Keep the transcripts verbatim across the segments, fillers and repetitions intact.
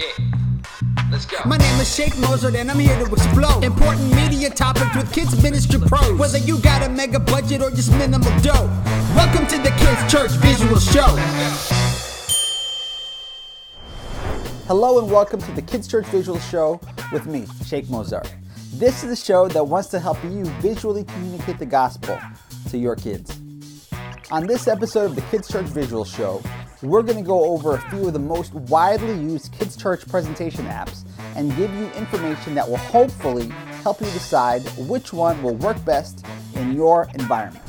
Yeah. Let's go. My name is Sheikh Mozart and I'm here to explode important media topics with kids ministry pros. Whether you got a mega budget or just minimal dough, welcome to the Kids Church Visuals Show. Hello and welcome to the Kids Church Visuals Show with me, Sheikh Mozart. This is a show that wants to help you visually communicate the gospel to your kids. On this episode of the Kids Church Visuals Show, we're going to go over a few of the most widely used kids church presentation apps and give you information that will hopefully help you decide which one will work best in your environment.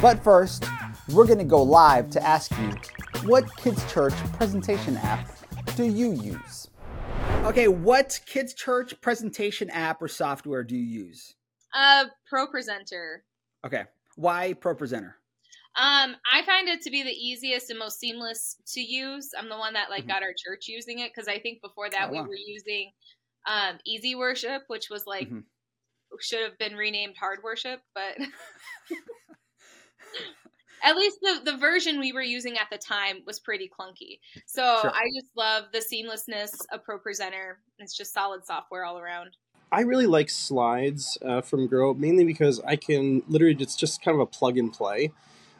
But first, we're going to go live to ask you, what kids church presentation app do you use? Okay, what kids church presentation app or software do you use? Uh, ProPresenter. Okay. Why ProPresenter? Um, I find it to be the easiest and most seamless to use. I'm the one that like mm-hmm. got our church using it because I think before that oh, we wow. were using um, Easy Worship, which was like mm-hmm. should have been renamed Hard Worship, but at least the, the version we were using at the time was pretty clunky. So sure. I just love the seamlessness of ProPresenter. It's just solid software all around. I really like slides uh, from Grow, mainly because I can literally, it's just kind of a plug and play.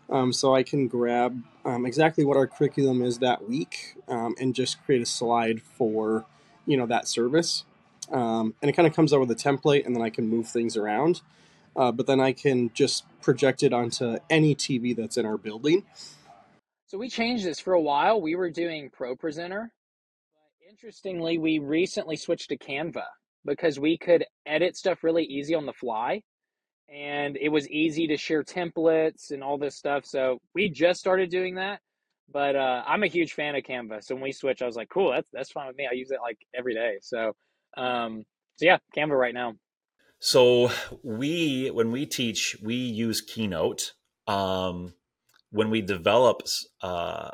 Um, so I can grab um, exactly what our curriculum is that week um, and just create a slide for, you know, that service. Um, and it kind of comes out with a template and then I can move things around. Uh, but then I can just project it onto any T V that's in our building. So we changed this for a while. We were doing ProPresenter. Interestingly, we recently switched to Canva, because we could edit stuff really easy on the fly and it was easy to share templates and all this stuff. So we just started doing that, but uh, I'm a huge fan of Canva. So when we switched, I was like, cool, that's, that's fine with me. I use it like every day. So, um, so yeah, Canva right now. So we, when we teach, we use Keynote. Um, when we develop uh,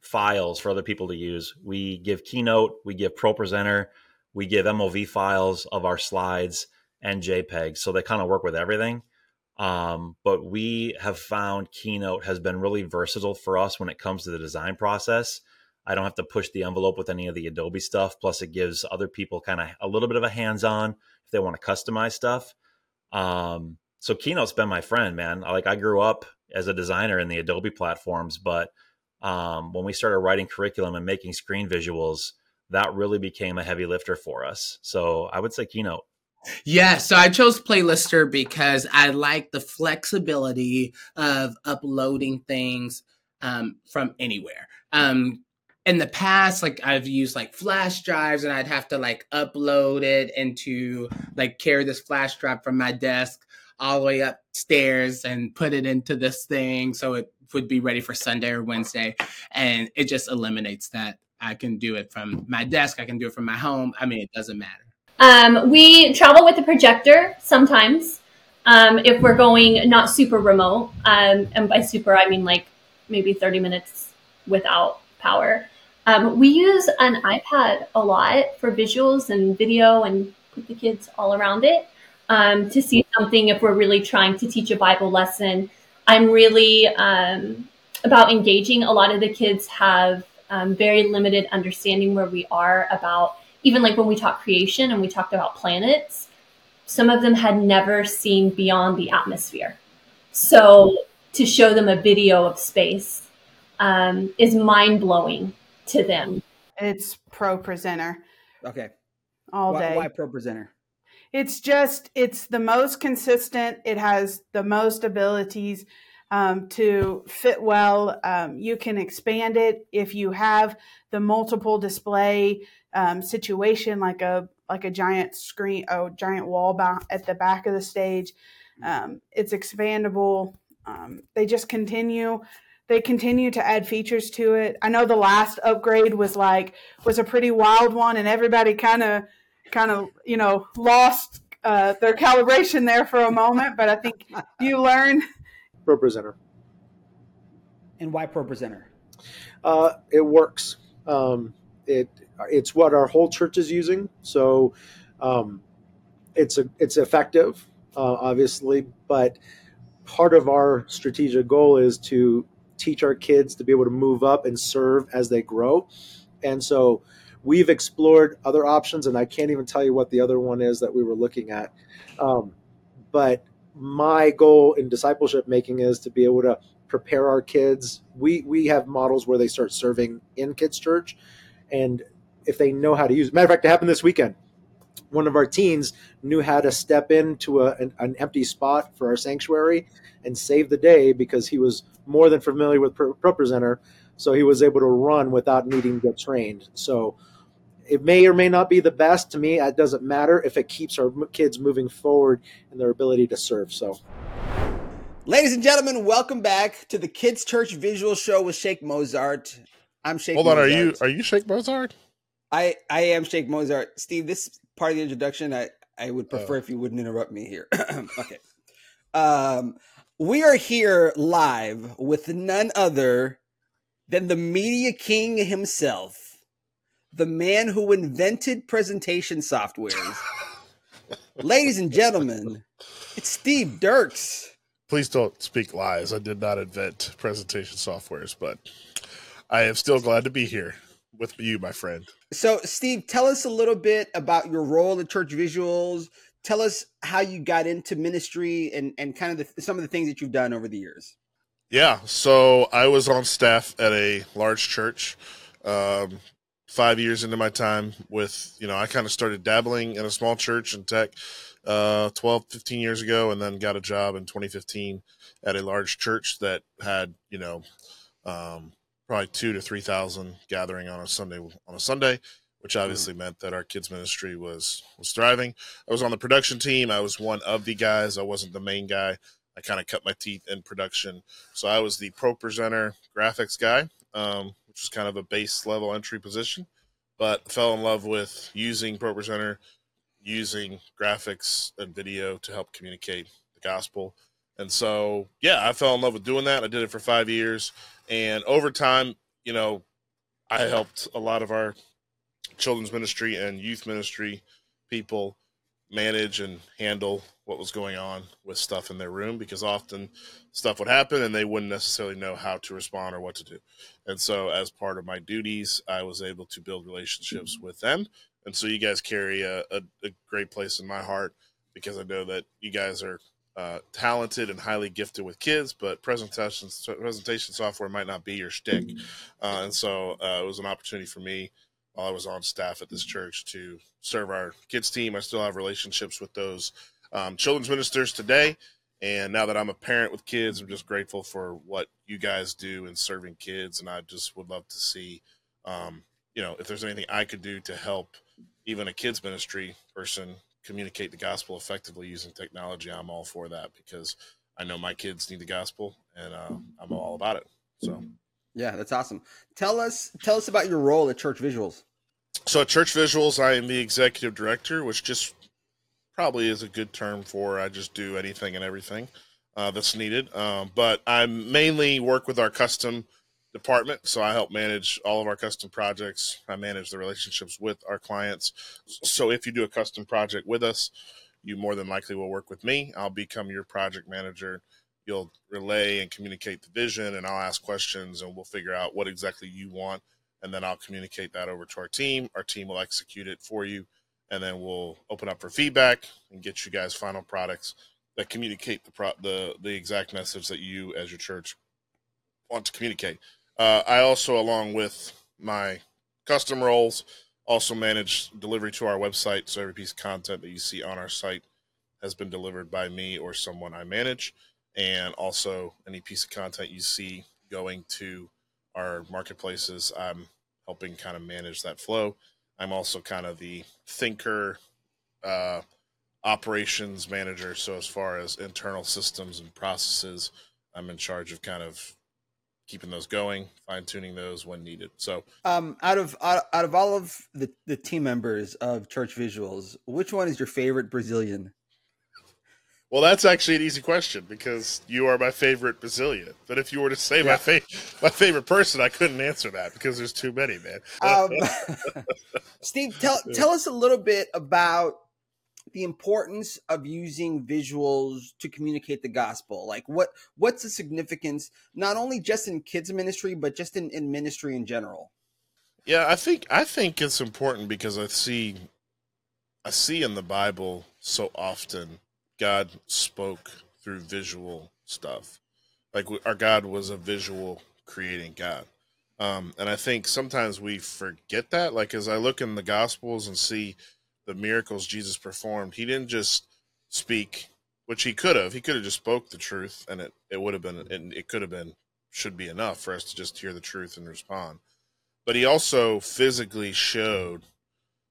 files for other people to use, we give Keynote, we give ProPresenter, we give M O V files of our slides and JPEGs, so they kind of work with everything. Um, but we have found Keynote has been really versatile for us when it comes to the design process. I don't have to push the envelope with any of the Adobe stuff. Plus, it gives other people kind of a little bit of a hands-on if they want to customize stuff. Um, so Keynote's been my friend, man. Like, I grew up as a designer in the Adobe platforms, but um, when we started writing curriculum and making screen visuals, that really became a heavy lifter for us. So I would say Keynote. Yeah, so I chose Playlister because I like the flexibility of uploading things um, from anywhere. Um, in the past, like I've used like flash drives and I'd have to like upload it into like carry this flash drive from my desk all the way upstairs and put it into this thing so it would be ready for Sunday or Wednesday. And it just eliminates that. I can do it from my desk. I can do it from my home. I mean, it doesn't matter. Um, we travel with a projector sometimes um, if we're going not super remote. Um, and by super, I mean like maybe thirty minutes without power. Um, we use an iPad a lot for visuals and video and put the kids all around it um, to see something if we're really trying to teach a Bible lesson. I'm really um, about engaging. A lot of the kids have Um, very limited understanding where we are about, even like when we taught creation and we talked about planets, some of them had never seen beyond the atmosphere. So to show them a video of space um, is mind-blowing to them. It's ProPresenter. Okay. All why, day. Why ProPresenter? It's just, it's the most consistent. It has the most abilities Um, to fit well. Um, you can expand it if you have the multiple display um, situation, like a like a giant screen, oh, giant wall back at the back of the stage. Um, it's expandable. Um, they just continue. They continue to add features to it. I know the last upgrade was like was a pretty wild one, and everybody kind of kind of you know lost uh, their calibration there for a moment. But I think you learn. ProPresenter. And why ProPresenter? Uh, it works. Um, it it's what our whole church is using, so um, it's a it's effective, uh, obviously. But part of our strategic goal is to teach our kids to be able to move up and serve as they grow. And so we've explored other options, and I can't even tell you what the other one is that we were looking at. Um, but my goal in discipleship making is to be able to prepare our kids. We we have models where they start serving in kids' church, and if they know how to use it. Matter of fact, it happened this weekend. One of our teens knew how to step into a, an, an empty spot for our sanctuary and save the day because he was more than familiar with ProPresenter, so he was able to run without needing to get trained. So it may or may not be the best. To me, it doesn't matter if it keeps our kids moving forward in their ability to serve. So, ladies and gentlemen, welcome back to the Kids Church Visual Show with Sheikh Mozart. I'm Sheikh Hold Mozart. Hold on, are you are you Sheikh Mozart? I, I am Sheikh Mozart. Steve, this part of the introduction, I, I would prefer oh. if you wouldn't interrupt me here. Okay. Um, we are here live with none other than the media king himself, the man who invented presentation softwares. Ladies and gentlemen, it's Steve Dirks. Please don't speak lies. I did not invent presentation softwares, but I am still glad to be here with you, my friend. So, Steve, tell us a little bit about your role at Church Visuals. Tell us how you got into ministry and, and kind of the, some of the things that you've done over the years. Yeah, so I was on staff at a large church. Um, five years into my time with, you know, I kind of started dabbling in a small church in tech uh, twelve, fifteen years ago, and then got a job in twenty fifteen at a large church that had, you know, um, probably two to three thousand gathering on a Sunday on a Sunday, which obviously mm-hmm. meant that our kids ministry was was thriving. I was on the production team. I was one of the guys. I wasn't the main guy. I kind of cut my teeth in production. So I was the ProPresenter graphics guy, um, which was kind of a base level entry position, but fell in love with using ProPresenter, using graphics and video to help communicate the gospel. And so, yeah, I fell in love with doing that. I did it for five years. And over time, you know, I helped a lot of our children's ministry and youth ministry people manage and handle what was going on with stuff in their room, because often stuff would happen and they wouldn't necessarily know how to respond or what to do. And so as part of my duties, I was able to build relationships mm-hmm. with them. And so you guys carry a, a, a great place in my heart, because I know that you guys are uh, talented and highly gifted with kids, but presentation, presentation software might not be your shtick. Mm-hmm. Uh, and so uh, it was an opportunity for me while I was on staff at this church to serve our kids team. I still have relationships with those um, children's ministers today. And now that I'm a parent with kids, I'm just grateful for what you guys do in serving kids. And I just would love to see, um, you know, if there's anything I could do to help even a kids ministry person communicate the gospel effectively using technology. I'm all for that, because I know my kids need the gospel, and uh, I'm all about it. So. Yeah, that's awesome. Tell us, tell us about your role at Church Visuals. So at Church Visuals, I am the executive director, which just probably is a good term for I just do anything and everything uh, that's needed. Um, but I mainly work with our custom department, so I help manage all of our custom projects. I manage the relationships with our clients. So if you do a custom project with us, you more than likely will work with me. I'll become your project manager. You'll relay and communicate the vision, and I'll ask questions, and we'll figure out what exactly you want, and then I'll communicate that over to our team. Our team will execute it for you, and then we'll open up for feedback and get you guys final products that communicate the pro- the, the exact message that you as your church want to communicate. Uh, I also, along with my custom roles, also manage delivery to our website, so every piece of content that you see on our site has been delivered by me or someone I manage. And also any piece of content you see going to our marketplaces, I'm helping kind of manage that flow. I'm also kind of the thinker, uh, operations manager. So as far as internal systems and processes, I'm in charge of kind of keeping those going, fine tuning those when needed. So um, out of, out of all of the, the team members of Church Visuals, which one is your favorite Brazilian? Well, that's actually an easy question, because you are my favorite Brazilian. But if you were to say yeah. my fa- my favorite person, I couldn't answer that, because there's too many, man. um, Steve, tell tell us a little bit about the importance of using visuals to communicate the gospel. Like what, what's the significance, not only just in kids ministry, but just in, in ministry in general? Yeah, I think, I think it's important because I see, I see in the Bible so often God spoke through visual stuff. Like our God was a visual creating God. Um, and I think sometimes we forget that. Like, as I look in the Gospels and see the miracles Jesus performed, he didn't just speak, which he could have. He could have just spoke the truth, and it, it would have been, and it could have been, should be enough for us to just hear the truth and respond. But he also physically showed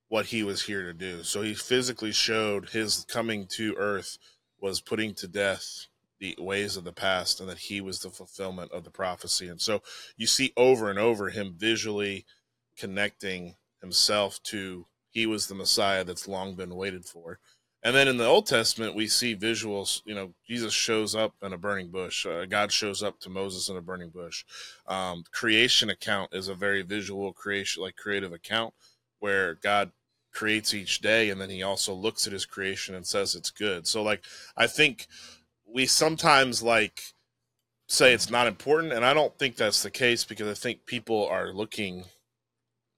what he was here to do. So he physically showed his coming to earth was putting to death the ways of the past, and that he was the fulfillment of the prophecy. And so you see over and over him visually connecting himself to, he was the Messiah that's long been waited for. And then in the Old Testament, we see visuals, you know, Jesus shows up in a burning bush. Uh, God shows up to Moses in a burning bush. Um, creation account is a very visual creation, like creative account where God creates each day. And then he also looks at his creation and says, it's good. So like, I think, we sometimes like say it's not important. And I don't think that's the case because I think people are looking,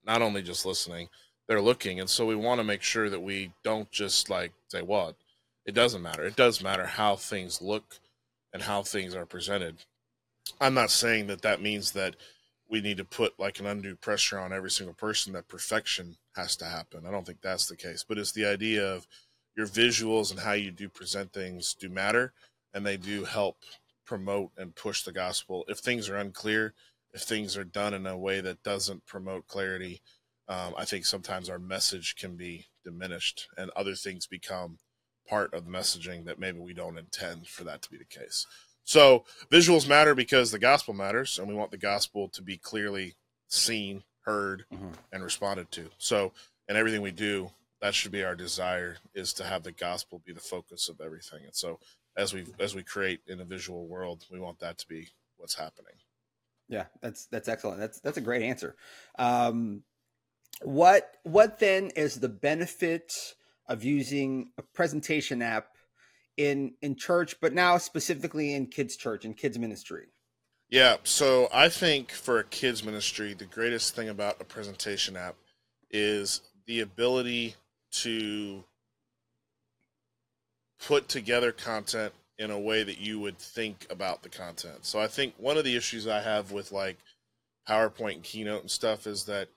not only just listening, they're looking. And so we want to make sure that we don't just like say, well, it doesn't matter. It does matter how things look and how things are presented. I'm not saying that that means that we need to put like an undue pressure on every single person that perfection has to happen. I don't think that's the case, but it's the idea of your visuals and how you do present things do matter. And they do help promote and push the gospel. If things are unclear, if things are done in a way that doesn't promote clarity, um, I think sometimes our message can be diminished and other things become part of the messaging that maybe we don't intend for that to be the case. So visuals matter because the gospel matters, and we want the gospel to be clearly seen, heard, mm-hmm. and responded to. So in everything we do, that should be our desire, is to have the gospel be the focus of everything. And so as we as we create in a visual world, we want that to be what's happening. Yeah, that's that's excellent. That's that's a great answer. Um, what what then is the benefit of using a presentation app in in church, but now specifically in kids' church and kids' ministry? Yeah, so I think for a kids' ministry, the greatest thing about a presentation app is the ability to put together content in a way that you would think about the content. So I think one of the issues I have with like PowerPoint and Keynote and stuff is that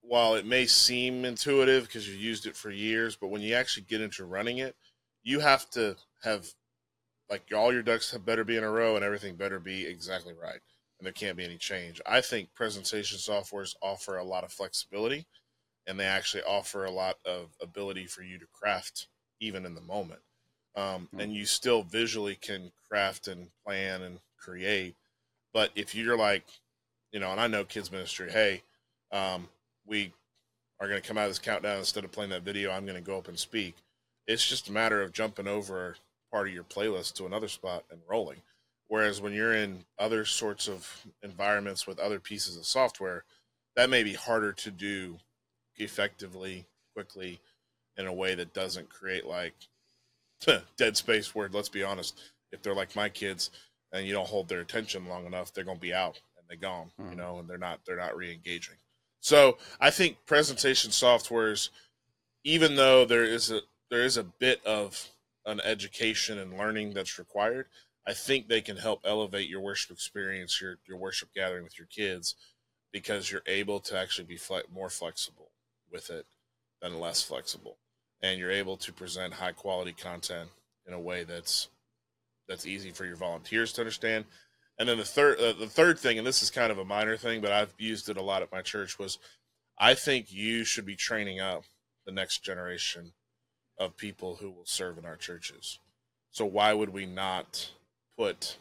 while it may seem intuitive because you've used it for years, but when you actually get into running it, you have to have like all your ducks have better be in a row and everything better be exactly right. And there can't be any change. I think presentation softwares offer a lot of flexibility, and they actually offer a lot of ability for you to craft even in the moment. Um, and you still visually can craft and plan and create. But if you're like, you know, and I know kids ministry, hey, um, we are going to come out of this countdown. Instead of playing that video, I'm going to go up and speak. It's just a matter of jumping over part of your playlist to another spot and rolling. Whereas when you're in other sorts of environments with other pieces of software, that may be harder to do effectively, quickly, in a way that doesn't create like dead space where, let's be honest, if they're like my kids and you don't hold their attention long enough, they're going to be out and they're gone, mm-hmm. you know, and they're not, they're not re-engaging. So I think presentation softwares, even though there is a, there is a bit of an education and learning that's required, I think they can help elevate your worship experience, your, your worship gathering with your kids, because you're able to actually be fle- more flexible with it than less flexible. And you're able to present high quality content in a way that's that's easy for your volunteers to understand. And then the third uh, the third thing, and this is kind of a minor thing, but I've used it a lot at my church, was I think you should be training up the next generation of people who will serve in our churches. So why would we not put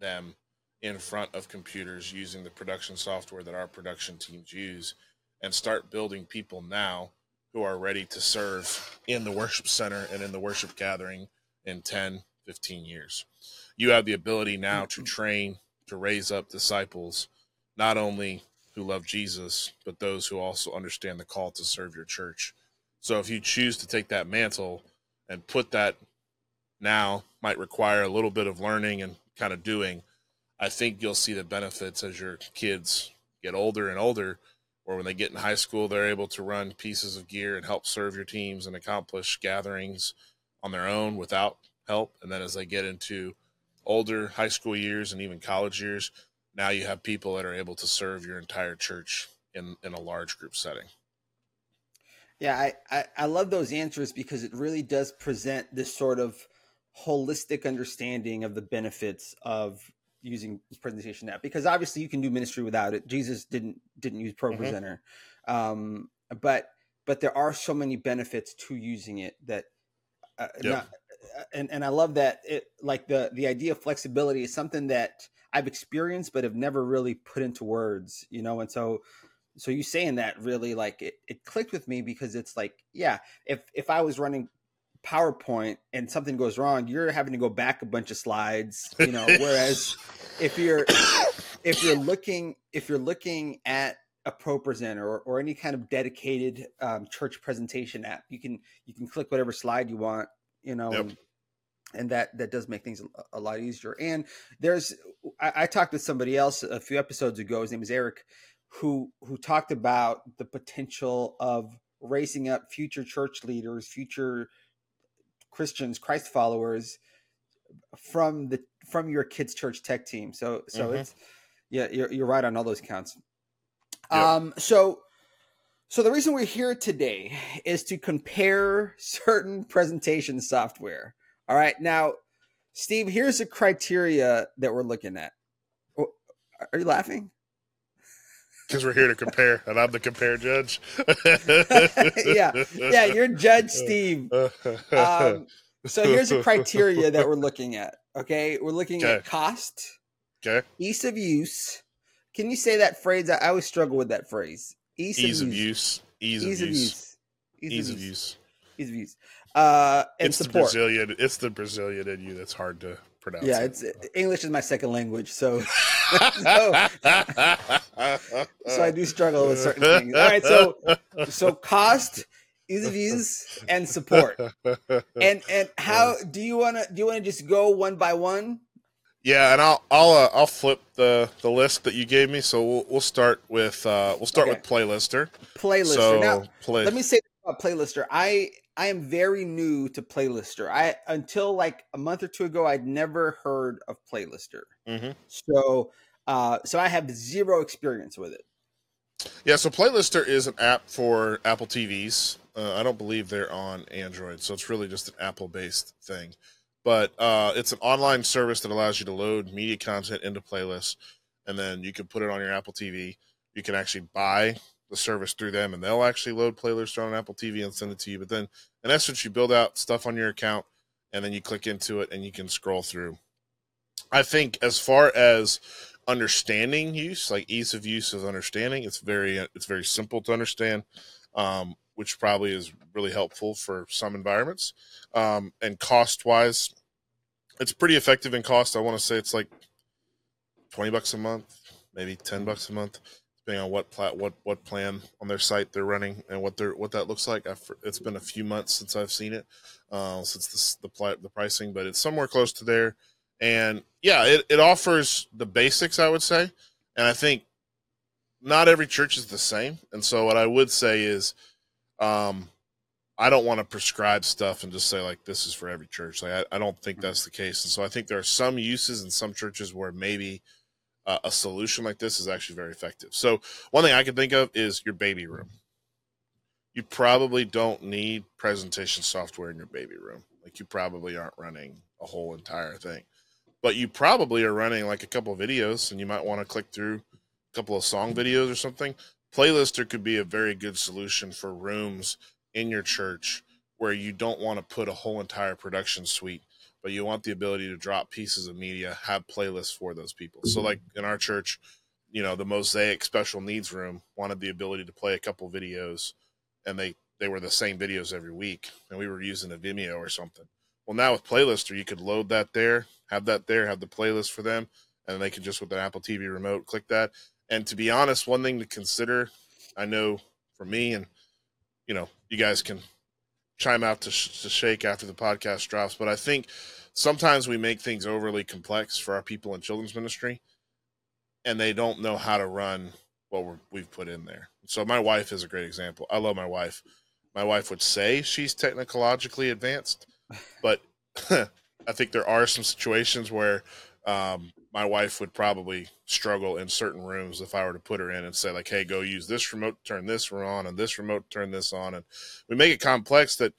them in front of computers using the production software that our production teams use and start building people now who are ready to serve in the worship center and in the worship gathering in ten, fifteen years. You have the ability now to train, to raise up disciples, not only who love Jesus, but those who also understand the call to serve your church. So if you choose to take that mantle, and put that now might require a little bit of learning and kind of doing. I think you'll see the benefits as your kids get older and older, or when they get in high school, they're able to run pieces of gear and help serve your teams and accomplish gatherings on their own without help. And then as they get into older high school years and even college years, now you have people that are able to serve your entire church in, in a large group setting. Yeah, I, I, I love those answers because it really does present this sort of holistic understanding of the benefits of using presentation app, because obviously you can do ministry without it. Jesus didn't didn't use ProPresenter. Mm-hmm. Um, but but there are so many benefits to using it that uh, yep. not, and and I love that it like the the idea of flexibility is something that I've experienced but have never really put into words, you know. And so so you saying that really like it, it clicked with me, because it's like, yeah, if if I was running PowerPoint and something goes wrong, you're having to go back a bunch of slides, you know, whereas if you're if you're looking if you're looking at a ProPresenter or, or any kind of dedicated um, church presentation app, you can you can click whatever slide you want, you know. Yep. and, and that that does make things a, a lot easier. And there's I, I talked with somebody else a few episodes ago, his name is Eric, who who talked about the potential of raising up future church leaders, future Christians, Christ followers from the from your kids' church tech team. So so mm-hmm. it's yeah, you're you're right on all those counts. Yep. Um so so the reason we're here today is to compare certain presentation software. All right. Now, Steve, here's the criteria that we're looking at. Are you laughing? Because we're here to compare, and I'm the compare judge. yeah, yeah, you're Judge Steve. Um, so here's the criteria that we're looking at, okay? We're looking okay. at cost, okay, ease of use. Can you say that phrase? I always struggle with that phrase. Ease, ease of, of use. Ease, ease of use. Ease, ease of use. Ease of use. Uh, and it's support. The Brazilian, it's the Brazilian in you that's hard to pronounce. Yeah, it's English is my second language, so... so, so I do struggle with certain things. All right, so so cost, ease of use, and support. And and how do you want to do you want to just go one by one? Yeah, and I'll I'll uh, I'll flip the, the list that you gave me. So we'll we'll start with uh, we'll start okay. with Playlister. Playlister. So, now play- let me say about Playlister. I I am very new to Playlister. I until like a month or two ago, I'd never heard of Playlister. Mm-hmm. So, uh, so I have zero experience with it. Yeah, so Playlister is an app for Apple T Vs. Uh, I don't believe they're on Android, so it's really just an Apple-based thing. But uh, it's an online service that allows you to load media content into playlists, and then you can put it on your Apple T V. You can actually buy the service through them, and they'll actually load playlists on Apple T V and send it to you. But then in essence, you build out stuff on your account, and then you click into it and you can scroll through. I think as far as understanding use, like ease of use is understanding. It's very, it's very simple to understand, um, which probably is really helpful for some environments. Um, and cost wise, it's pretty effective in cost. I want to say it's like twenty bucks a month, maybe ten bucks a month, depending on what plat, what what plan on their site they're running and what they're what that looks like. I've, it's been a few months since I've seen it, uh, since this, the the pricing, but it's somewhere close to there. And yeah, it, it offers the basics, I would say. And I think not every church is the same. And so what I would say is, um, I don't want to prescribe stuff and just say like this is for every church. Like I, I don't think that's the case. And so I think there are some uses in some churches where maybe Uh, a solution like this is actually very effective. So one thing I can think of is your baby room. You probably don't need presentation software in your baby room. Like you probably aren't running a whole entire thing, but you probably are running like a couple of videos, and you might want to click through a couple of song videos or something. Playlister could be a very good solution for rooms in your church where you don't want to put a whole entire production suite, but you want the ability to drop pieces of media, have playlists for those people. So like in our church, you know, the Mosaic special needs room wanted the ability to play a couple videos, and they, they were the same videos every week, and we were using a Vimeo or something. Well, now with Playlister, you could load that there, have that there, have the playlist for them, and they could just with an Apple T V remote, click that. And to be honest, one thing to consider, I know for me, and you know, you guys can chime out to, to Sheikh after the podcast drops, but I think sometimes we make things overly complex for our people in children's ministry, and they don't know how to run what we're, we've put in there. So my wife is a great example. I love my wife. My wife would say she's technologically advanced, but I think there are some situations where um, my wife would probably struggle in certain rooms if I were to put her in and say, like, hey, go use this remote, turn this on, and this remote, turn this on. And we make it complex that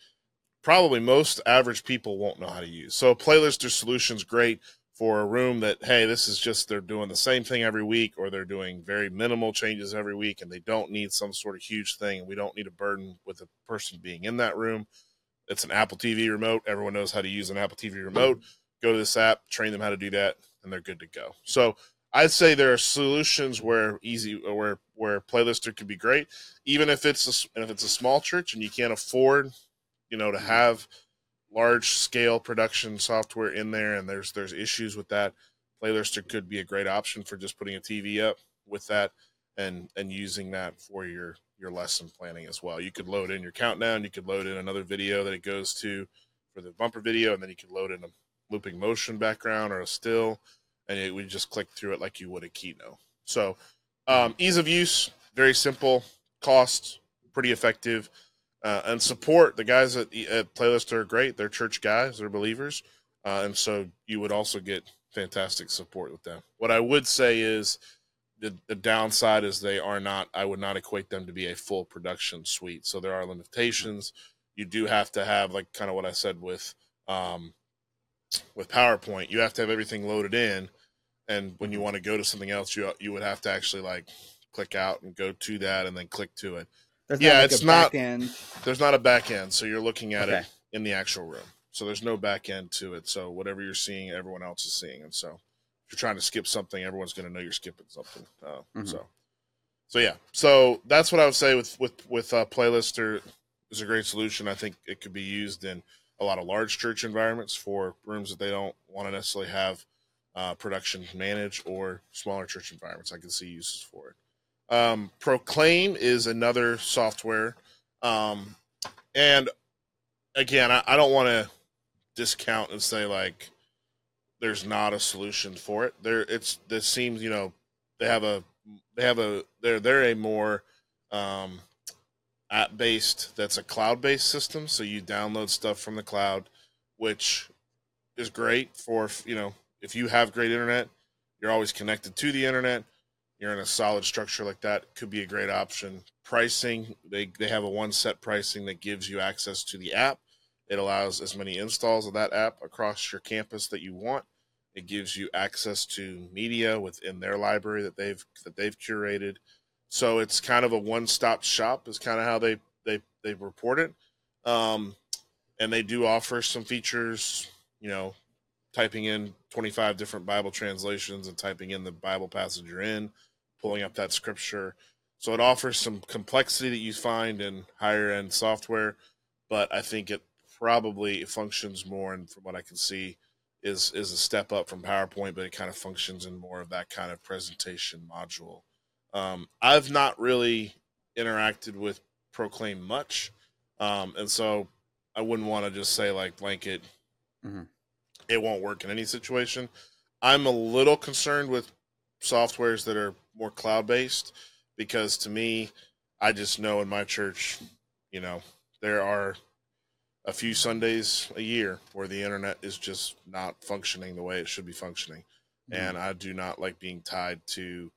probably most average people won't know how to use. So a Playlister solution is great for a room that, hey, this is just, they're doing the same thing every week, or they're doing very minimal changes every week, and they don't need some sort of huge thing, and we don't need a burden with the person being in that room. It's an Apple T V remote. Everyone knows how to use an Apple T V remote. Go to this app, train them how to do that, and they're good to go. So I'd say there are solutions where easy, where where Playlister could be great, even if it's a, and if it's a small church and you can't afford, you know, to have large scale production software in there, and there's there's issues with that. Playlister could be a great option for just putting a T V up with that, and and using that for your. your lesson planning as well. You could load in your countdown. You could load in another video that it goes to for the bumper video. And then you could load in a looping motion background or a still, and it would just click through it like you would a Keynote. So um, ease of use, very simple, cost, pretty effective, uh, and support. The guys at, at Playlister are great. They're church guys, they're believers. Uh, and so you would also get fantastic support with them. What I would say is, The, the downside is they are not, I would not equate them to be a full production suite. So there are limitations. You do have to have, like kind of what I said with, um, with PowerPoint, you have to have everything loaded in. And when you want to go to something else, you, you would have to actually like click out and go to that and then click to it. There's yeah, not like it's not, there's not a back end. So you're looking at okay. it in the actual room. So there's no back end to it. So whatever you're seeing, everyone else is seeing. And so if you're trying to skip something, everyone's going to know you're skipping something. Uh, mm-hmm. So, so yeah, so that's what I would say with, with, with uh Playlister is a great solution. I think it could be used in a lot of large church environments for rooms that they don't want to necessarily have uh production managed, or smaller church environments. I can see uses for it. Um, Proclaim is another software. Um, and again, I, I don't want to discount and say like, there's not a solution for it there. It's, this seems, you know, they have a, they have a, they're, they're a more um, app based, that's a cloud based system. So you download stuff from the cloud, which is great for, you know, if you have great internet, you're always connected to the internet. You're in a solid structure like that, could be a great option. Pricing. They, they have a one set pricing that gives you access to the app. It allows as many installs of that app across your campus that you want. It gives you access to media within their library that they've that they've curated. So it's kind of a one-stop shop is kind of how they they, they report it. Um, and they do offer some features, you know, typing in twenty-five different Bible translations and typing in the Bible passage you're in, pulling up that scripture. So it offers some complexity that you find in higher-end software, but I think it probably functions more, and from what I can see is is a step up from PowerPoint, but it kind of functions in more of that kind of presentation module. Um, I've not really interacted with Proclaim much, um, and so I wouldn't want to just say like blanket, mm-hmm. it won't work in any situation. I'm a little concerned with softwares that are more cloud-based, because to me, I just know in my church, you know, there are a few Sundays a year where the internet is just not functioning the way it should be functioning. Mm-hmm. And I do not like being tied to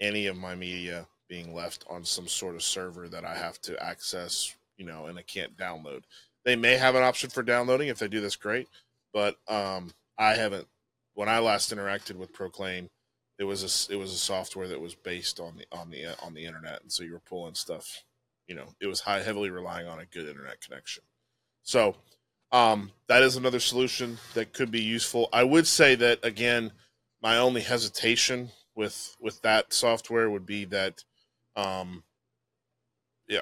any of my media being left on some sort of server that I have to access, you know, and I can't download. They may have an option for downloading. If they do, that's great. But um, I haven't, when I last interacted with Proclaim, it was a, it was a software that was based on the, on the, on the internet. And so you were pulling stuff, you know, it was high, heavily relying on a good internet connection. So um, that is another solution that could be useful. I would say that, again, my only hesitation with with that software would be that um,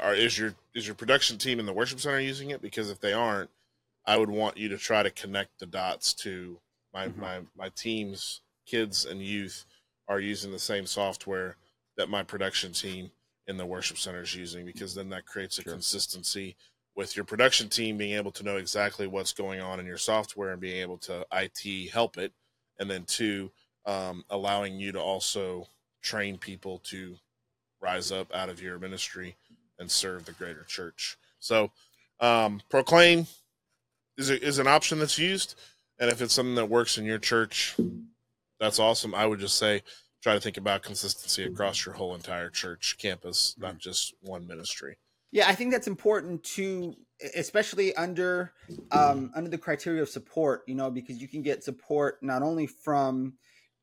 are, is your is your production team in the worship center using it? Because if they aren't, I would want you to try to connect the dots to my, mm-hmm. my, my team's kids and youth are using the same software that my production team in the worship center is using, because then that creates a sure. consistency with your production team being able to know exactly what's going on in your software and being able to I T help it. And then two, um, allowing you to also train people to rise up out of your ministry and serve the greater church. So um, Proclaim is, a, is an option that's used. And if it's something that works in your church, that's awesome. I would just say, try to think about consistency across your whole entire church campus, not just one ministry. Yeah, I think that's important too, especially under um, under the criteria of support, you know, because you can get support not only from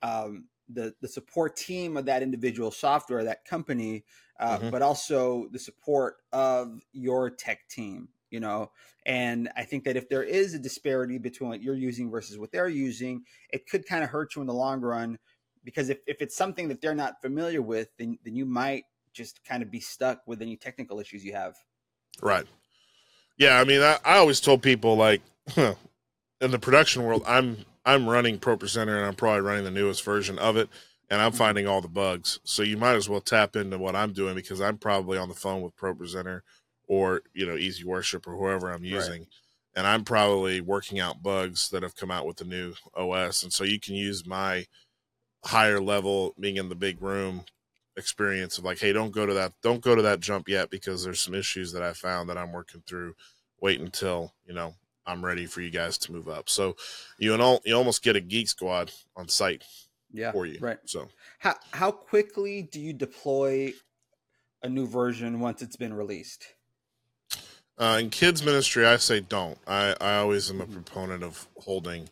um, the, the support team of that individual software, that company, uh, mm-hmm. but also the support of your tech team, you know. And I think that if there is a disparity between what you're using versus what they're using, it could kind of hurt you in the long run, because if, if it's something that they're not familiar with, then, then you might just kind of be stuck with any technical issues you have. Right. Yeah. I mean, I, I always told people, like, in the production world, I'm, I'm running ProPresenter and I'm probably running the newest version of it, and I'm finding all the bugs. So you might as well tap into what I'm doing, because I'm probably on the phone with ProPresenter or, you know, Easy Worship or whoever I'm using. Right. And I'm probably working out bugs that have come out with the new O S. And so you can use my higher level, being in the big room, experience of like, hey, don't go to that, don't go to that jump yet, because there's some issues that I found that I'm working through. Wait until, you know, I'm ready for you guys to move up. So you and all, you almost get a geek squad on site yeah, for you. Right. So how, how quickly do you deploy a new version once it's been released? Uh, in kids ministry, I say don't. I, I always am a proponent of holding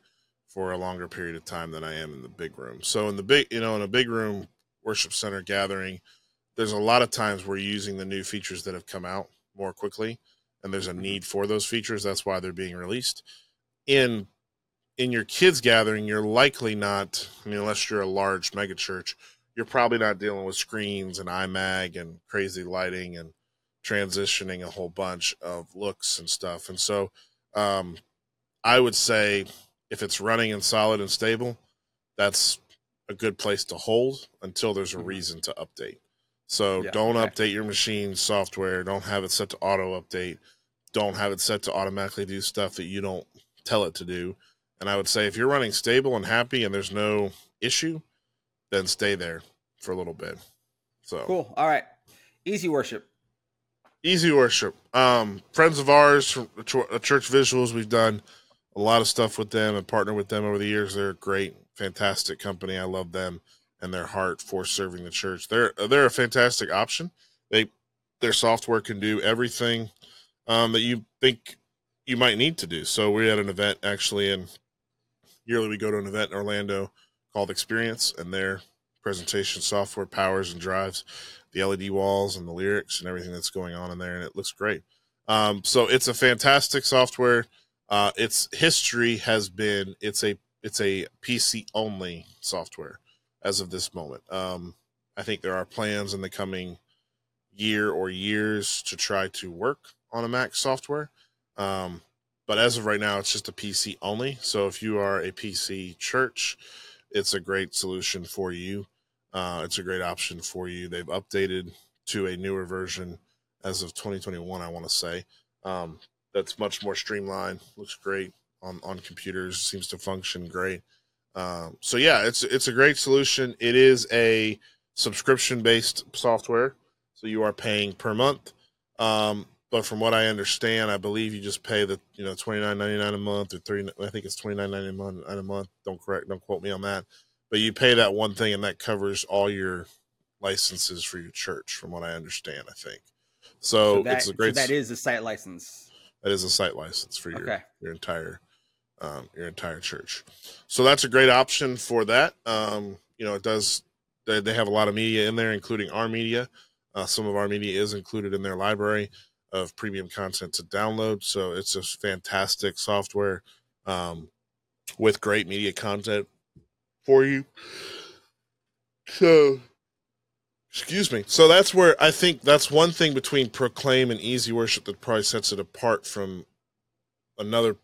for a longer period of time than I am in the big room. So in the big, you know, in a big room worship center gathering, there's a lot of times we're using the new features that have come out more quickly, and there's a need for those features. That's why they're being released. In, in your kids gathering, you're likely not, I mean, unless you're a large mega church, you're probably not dealing with screens and I mag and crazy lighting and transitioning a whole bunch of looks and stuff. And so um, I would say, if it's running and solid and stable, that's a good place to hold until there's a reason to update. So yeah, don't okay. update your machine software. Don't have it set to auto update. Don't have it set to automatically do stuff that you don't tell it to do. And I would say if you're running stable and happy and there's no issue, then stay there for a little bit. So cool. All right. Easy Worship. Easy Worship. Um, friends of ours, Church Visuals, we've done a lot of stuff with them and partner with them over the years. They're a great, fantastic company. I love them and their heart for serving the church. They're they're a fantastic option. They their software can do everything um, that you think you might need to do. So we had an event actually, in yearly we go to an event in Orlando called Experience, and their presentation software powers and drives the L E D walls and the lyrics and everything that's going on in there, and it looks great. Um, so it's a fantastic software. Uh, its history has been it's a it's a P C only software as of this moment. Um, I think there are plans in the coming year or years to try to work on a Mac software, um, but as of right now, it's just a P C only. So if you are a P C church, it's a great solution for you. Uh, it's a great option for you. They've updated to a newer version as of twenty twenty-one, I want to say. Um, That's much more streamlined. Looks great on, on computers. Seems to function great. Um, so yeah, it's it's a great solution. It is a subscription-based software, so you are paying per month. Um, but from what I understand, I believe you just pay the you know twenty-nine ninety-nine a month or three. I think it's twenty-nine ninety-nine a month. Don't correct. Don't quote me on that. But you pay that one thing, and that covers all your licenses for your church. From what I understand, I think. So, so that, it's a great. So that is a site license. That is a site license for your okay. your entire um, your entire church. So that's a great option for that. Um, you know, it does. They, they have a lot of media in there, including our media. Uh, some of our media is included in their library of premium content to download. So it's a fantastic software um, with great media content for you. So. Excuse me. So that's where I think that's one thing between Proclaim and Easy Worship that probably sets it apart from another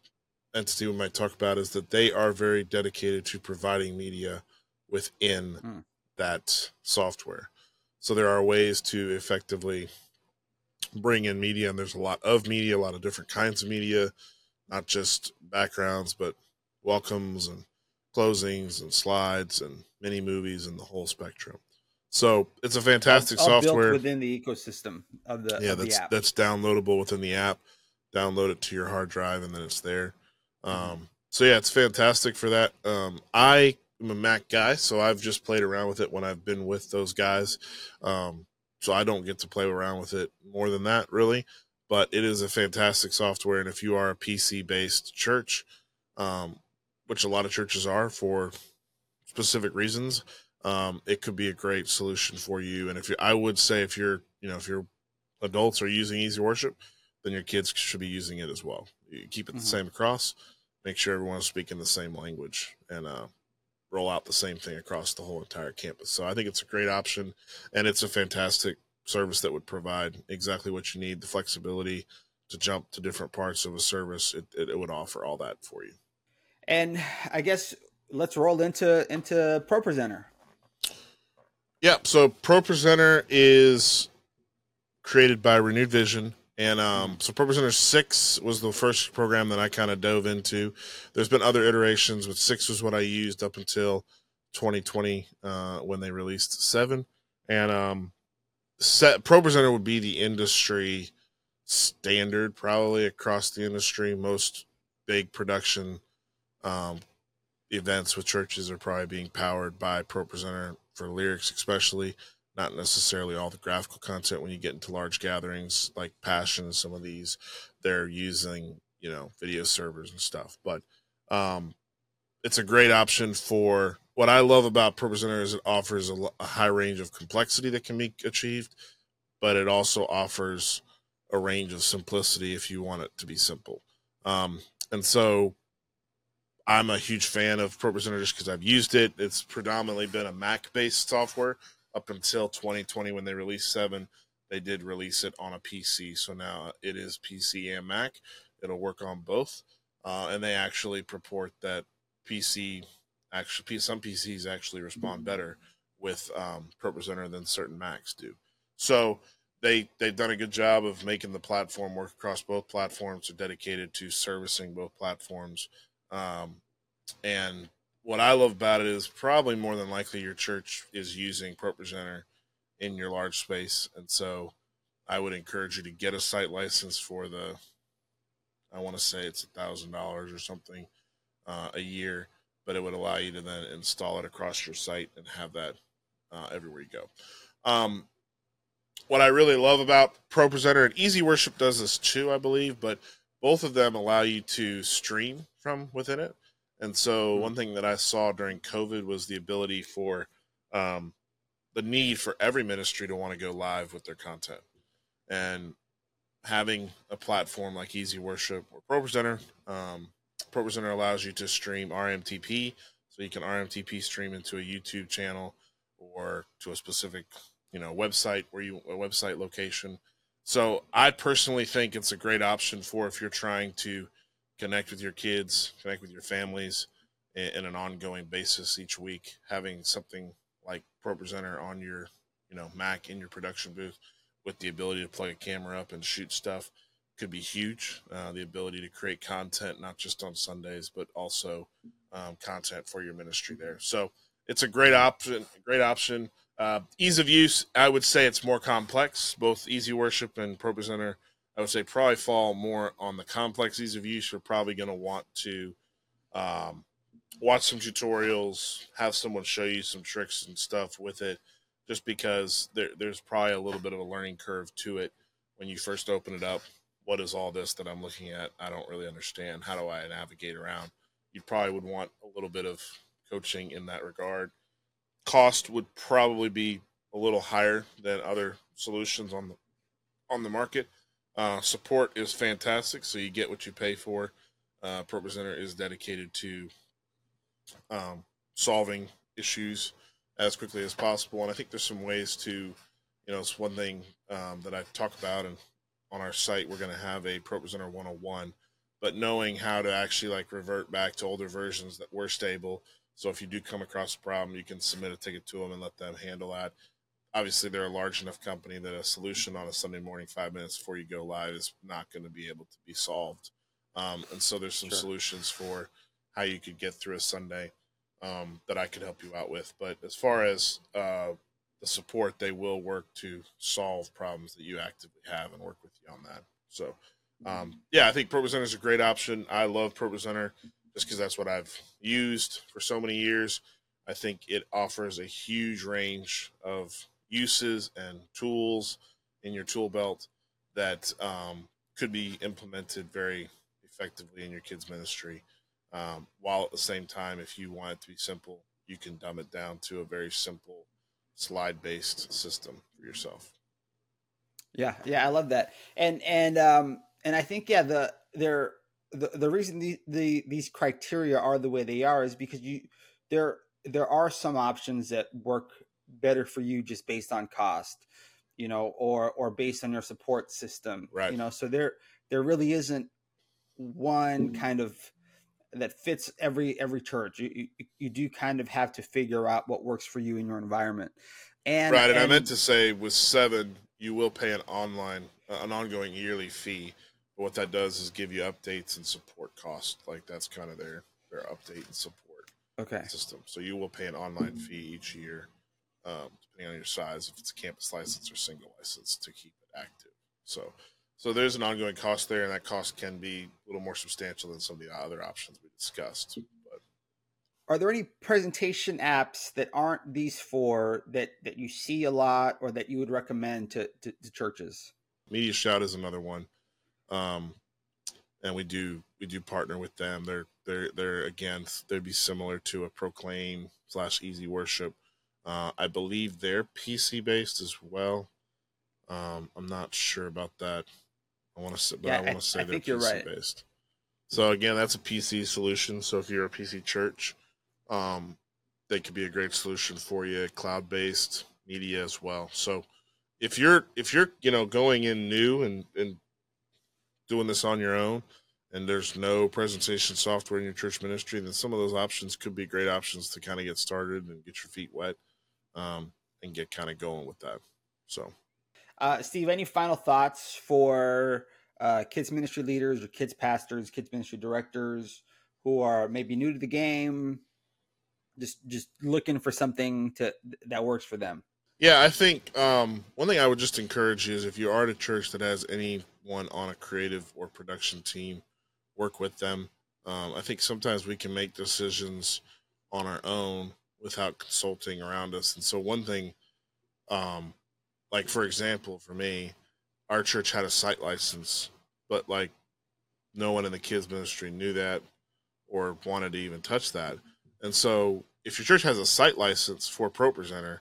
entity we might talk about, is that they are very dedicated to providing media within hmm. that software. So there are ways to effectively bring in media, and there's a lot of media, a lot of different kinds of media, not just backgrounds, but welcomes and closings and slides and mini movies and the whole spectrum. So it's a fantastic all, all software built within the ecosystem of the yeah. Of that's the app. That's downloadable within the app. Download it to your hard drive, and then it's there. Um, so yeah, it's fantastic for that. Um, I am a Mac guy, so I've just played around with it when I've been with those guys. Um, so I don't get to play around with it more than that, really. But it is a fantastic software, and if you are a P C-based church, um, which a lot of churches are for specific reasons, um, it could be a great solution for you. And if you, I would say, if you're, you know, if your adults are using Easy Worship, then your kids should be using it as well. You keep it the mm-hmm. same across. Make sure everyone's speaking the same language, and uh, roll out the same thing across the whole entire campus. So I think it's a great option, and it's a fantastic service that would provide exactly what you need, the flexibility to jump to different parts of a service. It, it, it would offer all that for you. And I guess let's roll into, into ProPresenter. Yeah. So ProPresenter is created by Renewed Vision. And um, so ProPresenter six was the first program that I kind of dove into. There's been other iterations, but six was what I used up until twenty twenty uh, when they released seven. And um, set, ProPresenter would be the industry standard probably across the industry. Most big production um, events with churches are probably being powered by ProPresenter for lyrics especially. Not necessarily all the graphical content. When you get into large gatherings like Passion and some of these, they're using, you know, video servers and stuff. But um, it's a great option for what I love about ProPresenter is it offers a, a high range of complexity that can be achieved, but it also offers a range of simplicity if you want it to be simple. Um, and so I'm a huge fan of ProPresenter just because I've used it. It's predominantly been a Mac-based software. Up until twenty twenty, when they released seven, they did release it on a P C. So now it is P C and Mac. It'll work on both. Uh, and they actually purport that P C, actually, some P Cs actually respond better with um, ProPresenter than certain Macs do. So they, they've done a good job of making the platform work across both platforms. They're dedicated to servicing both platforms. Um, and what I love about it is probably more than likely your church is using ProPresenter in your large space. And so I would encourage you to get a site license for the, I want to say it's one thousand dollars or something uh, a year, but it would allow you to then install it across your site and have that uh, everywhere you go. Um, what I really love about ProPresenter, and Easy Worship does this too, I believe, but both of them allow you to stream from within it. And so one thing that I saw during COVID was the ability for um, the need for every ministry to want to go live with their content. And having a platform like Easy Worship or ProPresenter, um, ProPresenter allows you to stream R T M P. So you can R T M P stream into a YouTube channel or to a specific, you know, website where you a website location. So I personally think it's a great option for if you're trying to connect with your kids, connect with your families in an ongoing basis each week. Having something like ProPresenter on your, you know, Mac in your production booth with the ability to plug a camera up and shoot stuff could be huge. Uh, the ability to create content, not just on Sundays, but also um, content for your ministry there. So it's a great option, great option. Uh, ease of use, I would say it's more complex. Both Easy Worship and ProPresenter, I would say, probably fall more on the complex ease of use. You're probably going to want to um, watch some tutorials, have someone show you some tricks and stuff with it, just because there, there's probably a little bit of a learning curve to it. When you first open it up, what is all this that I'm looking at? I don't really understand. How do I navigate around? You probably would want a little bit of coaching in that regard. Cost would probably be a little higher than other solutions on the on the market. Uh, support is fantastic, so you get what you pay for. Uh, ProPresenter is dedicated to um, solving issues as quickly as possible, and I think there's some ways to, you know, it's one thing um, that I talk about, and on our site we're going to have a ProPresenter one oh one, but knowing how to actually like revert back to older versions that were stable, so if you do come across a problem, you can submit a ticket to them and let them handle that. obviously they're a large enough company that a solution on a Sunday morning, five minutes before you go live, is not going to be able to be solved. Um, and so there's some sure. solutions for how you could get through a Sunday um, that I could help you out with. But as far as uh, the support, they will work to solve problems that you actively have and work with you on that. So, um, yeah, I think ProPresenter is a great option. I love ProPresenter just because that's what I've used for so many years. I think it offers a huge range of uses and tools in your tool belt that um, could be implemented very effectively in your kids' ministry. Um, while at the same time, if you want it to be simple, you can dumb it down to a very simple slide-based system for yourself. Yeah, yeah, I love that. And and um, and I think yeah, the there the, the reason the, the these criteria are the way they are is because you there there are some options that work better for you just based on cost, you know, or or based on your support system, right? You know, so there there really isn't one kind of that fits every every church. You you, you do kind of have to figure out what works for you in your environment. And right, and, and I meant to say with seven, you will pay an online, uh, an ongoing yearly fee. But what that does is give you updates and support costs. Like that's kind of their, their update and support okay. system. So you will pay an online fee each year, um, depending on your size, if it's a campus license or single license, to keep it active. So, so there's an ongoing cost there, and that cost can be a little more substantial than some of the other options we discussed. Are there any presentation apps that aren't these four that, that you see a lot or that you would recommend to, to, to churches? MediaShout is another one. Um, and we do we do partner with them. They're they're they're again they'd be similar to a Proclaim slash Easy Worship. Uh, I believe they're P C based as well. Um, I'm not sure about that. I want to say, but yeah, I want to say I, they're I think P C you're right. based. So again, that's a P C solution. So if you're a P C church, Um, they could be a great solution for you. Cloud-based media as well. So if you're, if you're, you know, going in new and, and doing this on your own and there's no presentation software in your church ministry, then some of those options could be great options to kind of get started and get your feet wet, um, and get kind of going with that. So, uh, Steve, any final thoughts for, uh, kids ministry leaders or kids pastors, kids ministry directors who are maybe new to the game? Just just looking for something to that works for them. Yeah, I think um, one thing I would just encourage you is if you are at a church that has anyone on a creative or production team, work with them. Um, I think sometimes we can make decisions on our own without consulting around us. And so one thing, um, like for example, for me, our church had a site license, but like no one in the kids ministry knew that or wanted to even touch that. And so if your church has a site license for ProPresenter,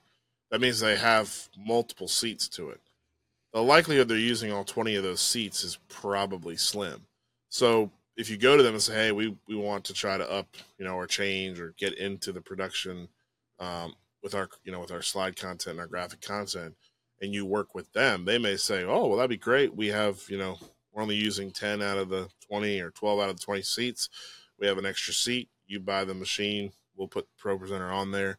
that means they have multiple seats to it. The likelihood they're using all twenty of those seats is probably slim. So if you go to them and say, hey, we, we want to try to up, you know, or change or get into the production um, with our, you know, with our slide content and our graphic content, and you work with them, they may say, oh, well, that'd be great. We have, you know, we're only using ten out of the twenty or twelve out of the twenty seats. We have an extra seat. You buy the machine, we'll put ProPresenter on there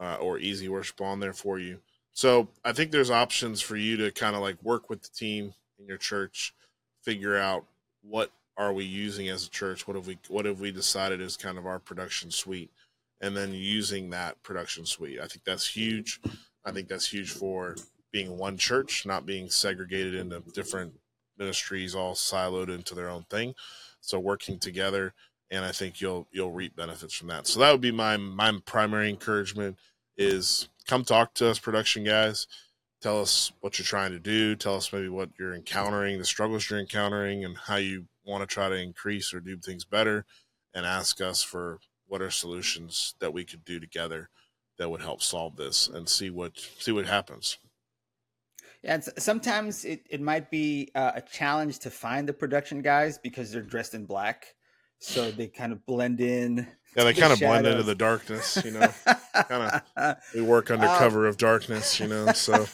uh, or Easy Worship on there for you. So I think there's options for you to kind of like work with the team in your church, figure out what are we using as a church? What have we, what have we decided is kind of our production suite? And then using that production suite. I think that's huge. I think that's huge for being one church, not being segregated into different ministries, all siloed into their own thing. So working together, and I think you'll you'll reap benefits from that. So that would be my my primary encouragement is come talk to us production guys. Tell us what you're trying to do. Tell us maybe what you're encountering, the struggles you're encountering, and how you want to try to increase or do things better, and ask us for what are solutions that we could do together that would help solve this and see what see what happens. Yeah, it's, sometimes it, it might be uh, a challenge to find the production guys because they're dressed in black. So they kind of blend in. Yeah, they the kind of shadows. blend into the darkness, you know. kind of, we work under um, cover of darkness, you know. So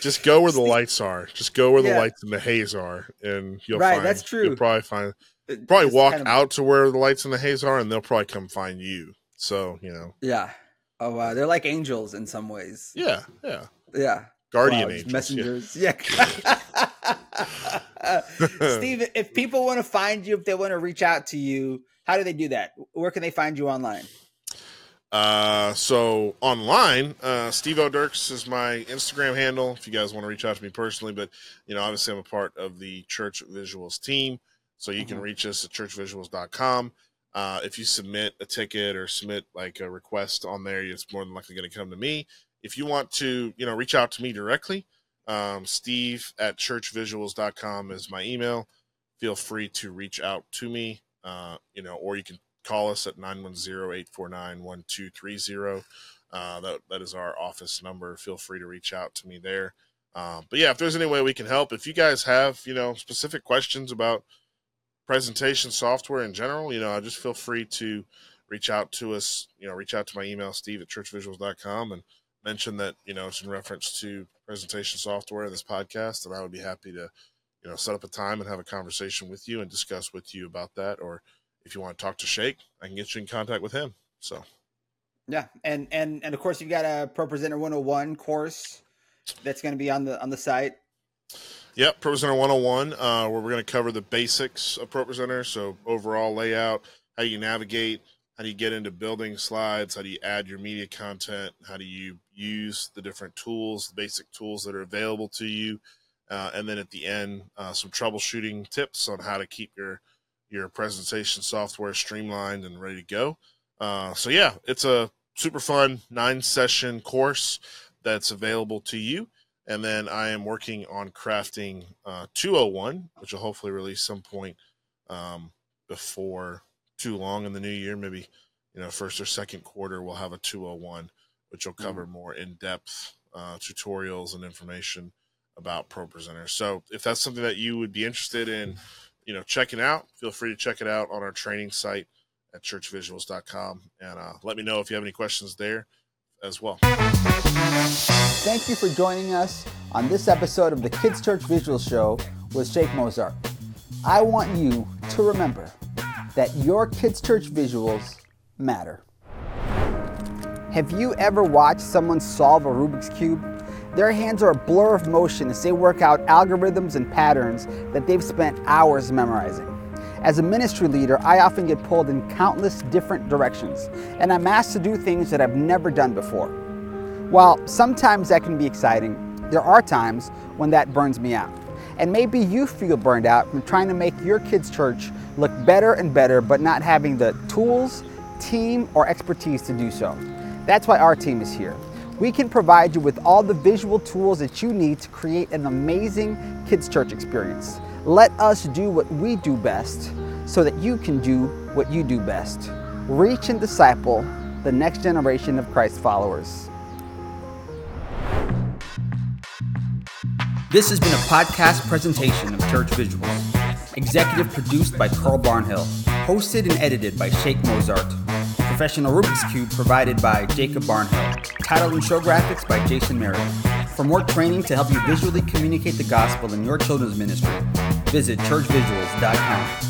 just go where the lights are. Just go where yeah. the lights and the haze are, and you'll right, find. Right, that's true. You'll probably find. Probably just walk kind of, out to where the lights and the haze are, and they'll probably come find you. So you know. Yeah, Oh wow, they're like angels in some ways. Yeah, yeah, yeah. Guardian wow, angels, messengers. Yeah. yeah. Steve, if people want to find you, if they want to reach out to you, how do they do that? Where can they find you online? Uh, so online, uh, Steve O'Dirks is my Instagram handle. If you guys want to reach out to me personally, but you know, obviously I'm a part of the Church Visuals team, so you mm-hmm. can reach us at church visuals dot com. Uh, if you submit a ticket or submit like a request on there, it's more than likely going to come to me. If you want to, you know, reach out to me directly, um, Steve at church visuals dot com is my email. Feel free to reach out to me, uh, you know, or you can call us at nine one zero, eight four nine, one two three zero. Uh, that, that is our office number. Feel free to reach out to me there. Um, but yeah, if there's any way we can help, if you guys have, you know, specific questions about presentation software in general, you know, just feel free to reach out to us, you know, reach out to my email, Steve at church visuals dot com, and mention that, you know, it's in reference to presentation software in this podcast, and I would be happy to, you know, set up a time and have a conversation with you and discuss with you about that. Or if you want to talk to Sheikh, I can get you in contact with him. So, yeah. And, and, and of course you've got a ProPresenter one oh one course that's going to be on the, on the site. Yep. ProPresenter one oh one, uh, where we're going to cover the basics of ProPresenter. So overall layout, how you navigate, how do you get into building slides? How do you add your media content? How do you use the different tools, the basic tools that are available to you? Uh, and then at the end, uh, some troubleshooting tips on how to keep your, your presentation software streamlined and ready to go. Uh, so yeah, it's a super fun nine session course that's available to you. And then I am working on crafting uh, two oh one, which will hopefully release some point um, before too long in the new year. Maybe, you know, first or second quarter, we'll have a two oh one, which will cover mm-hmm. more in-depth uh, tutorials and information about ProPresenter. So if that's something that you would be interested in, you know, checking out, feel free to check it out on our training site at church visuals dot com, and uh, let me know if you have any questions there as well. Thank you for joining us on this episode of the Kids Church Visual Show with Sheikh Mozart. I want you to remember that your Kids Church Visuals matter. Have you ever watched someone solve a Rubik's Cube? Their hands are a blur of motion as they work out algorithms and patterns that they've spent hours memorizing. As a ministry leader, I often get pulled in countless different directions, and I'm asked to do things that I've never done before. While sometimes that can be exciting, there are times when that burns me out. And maybe you feel burned out from trying to make your kids' church look better and better, but not having the tools, team, or expertise to do so. That's why our team is here. We can provide you with all the visual tools that you need to create an amazing kids' church experience. Let us do what we do best so that you can do what you do best. Reach and disciple the next generation of Christ followers. This has been a podcast presentation of Church Visuals, executive produced by Carl Barnhill, hosted and edited by Sheikh Mozart, professional Rubik's Cube provided by Jacob Barnhill, title and show graphics by Jason Merritt. For more training to help you visually communicate the gospel in your children's ministry, visit church visuals dot com.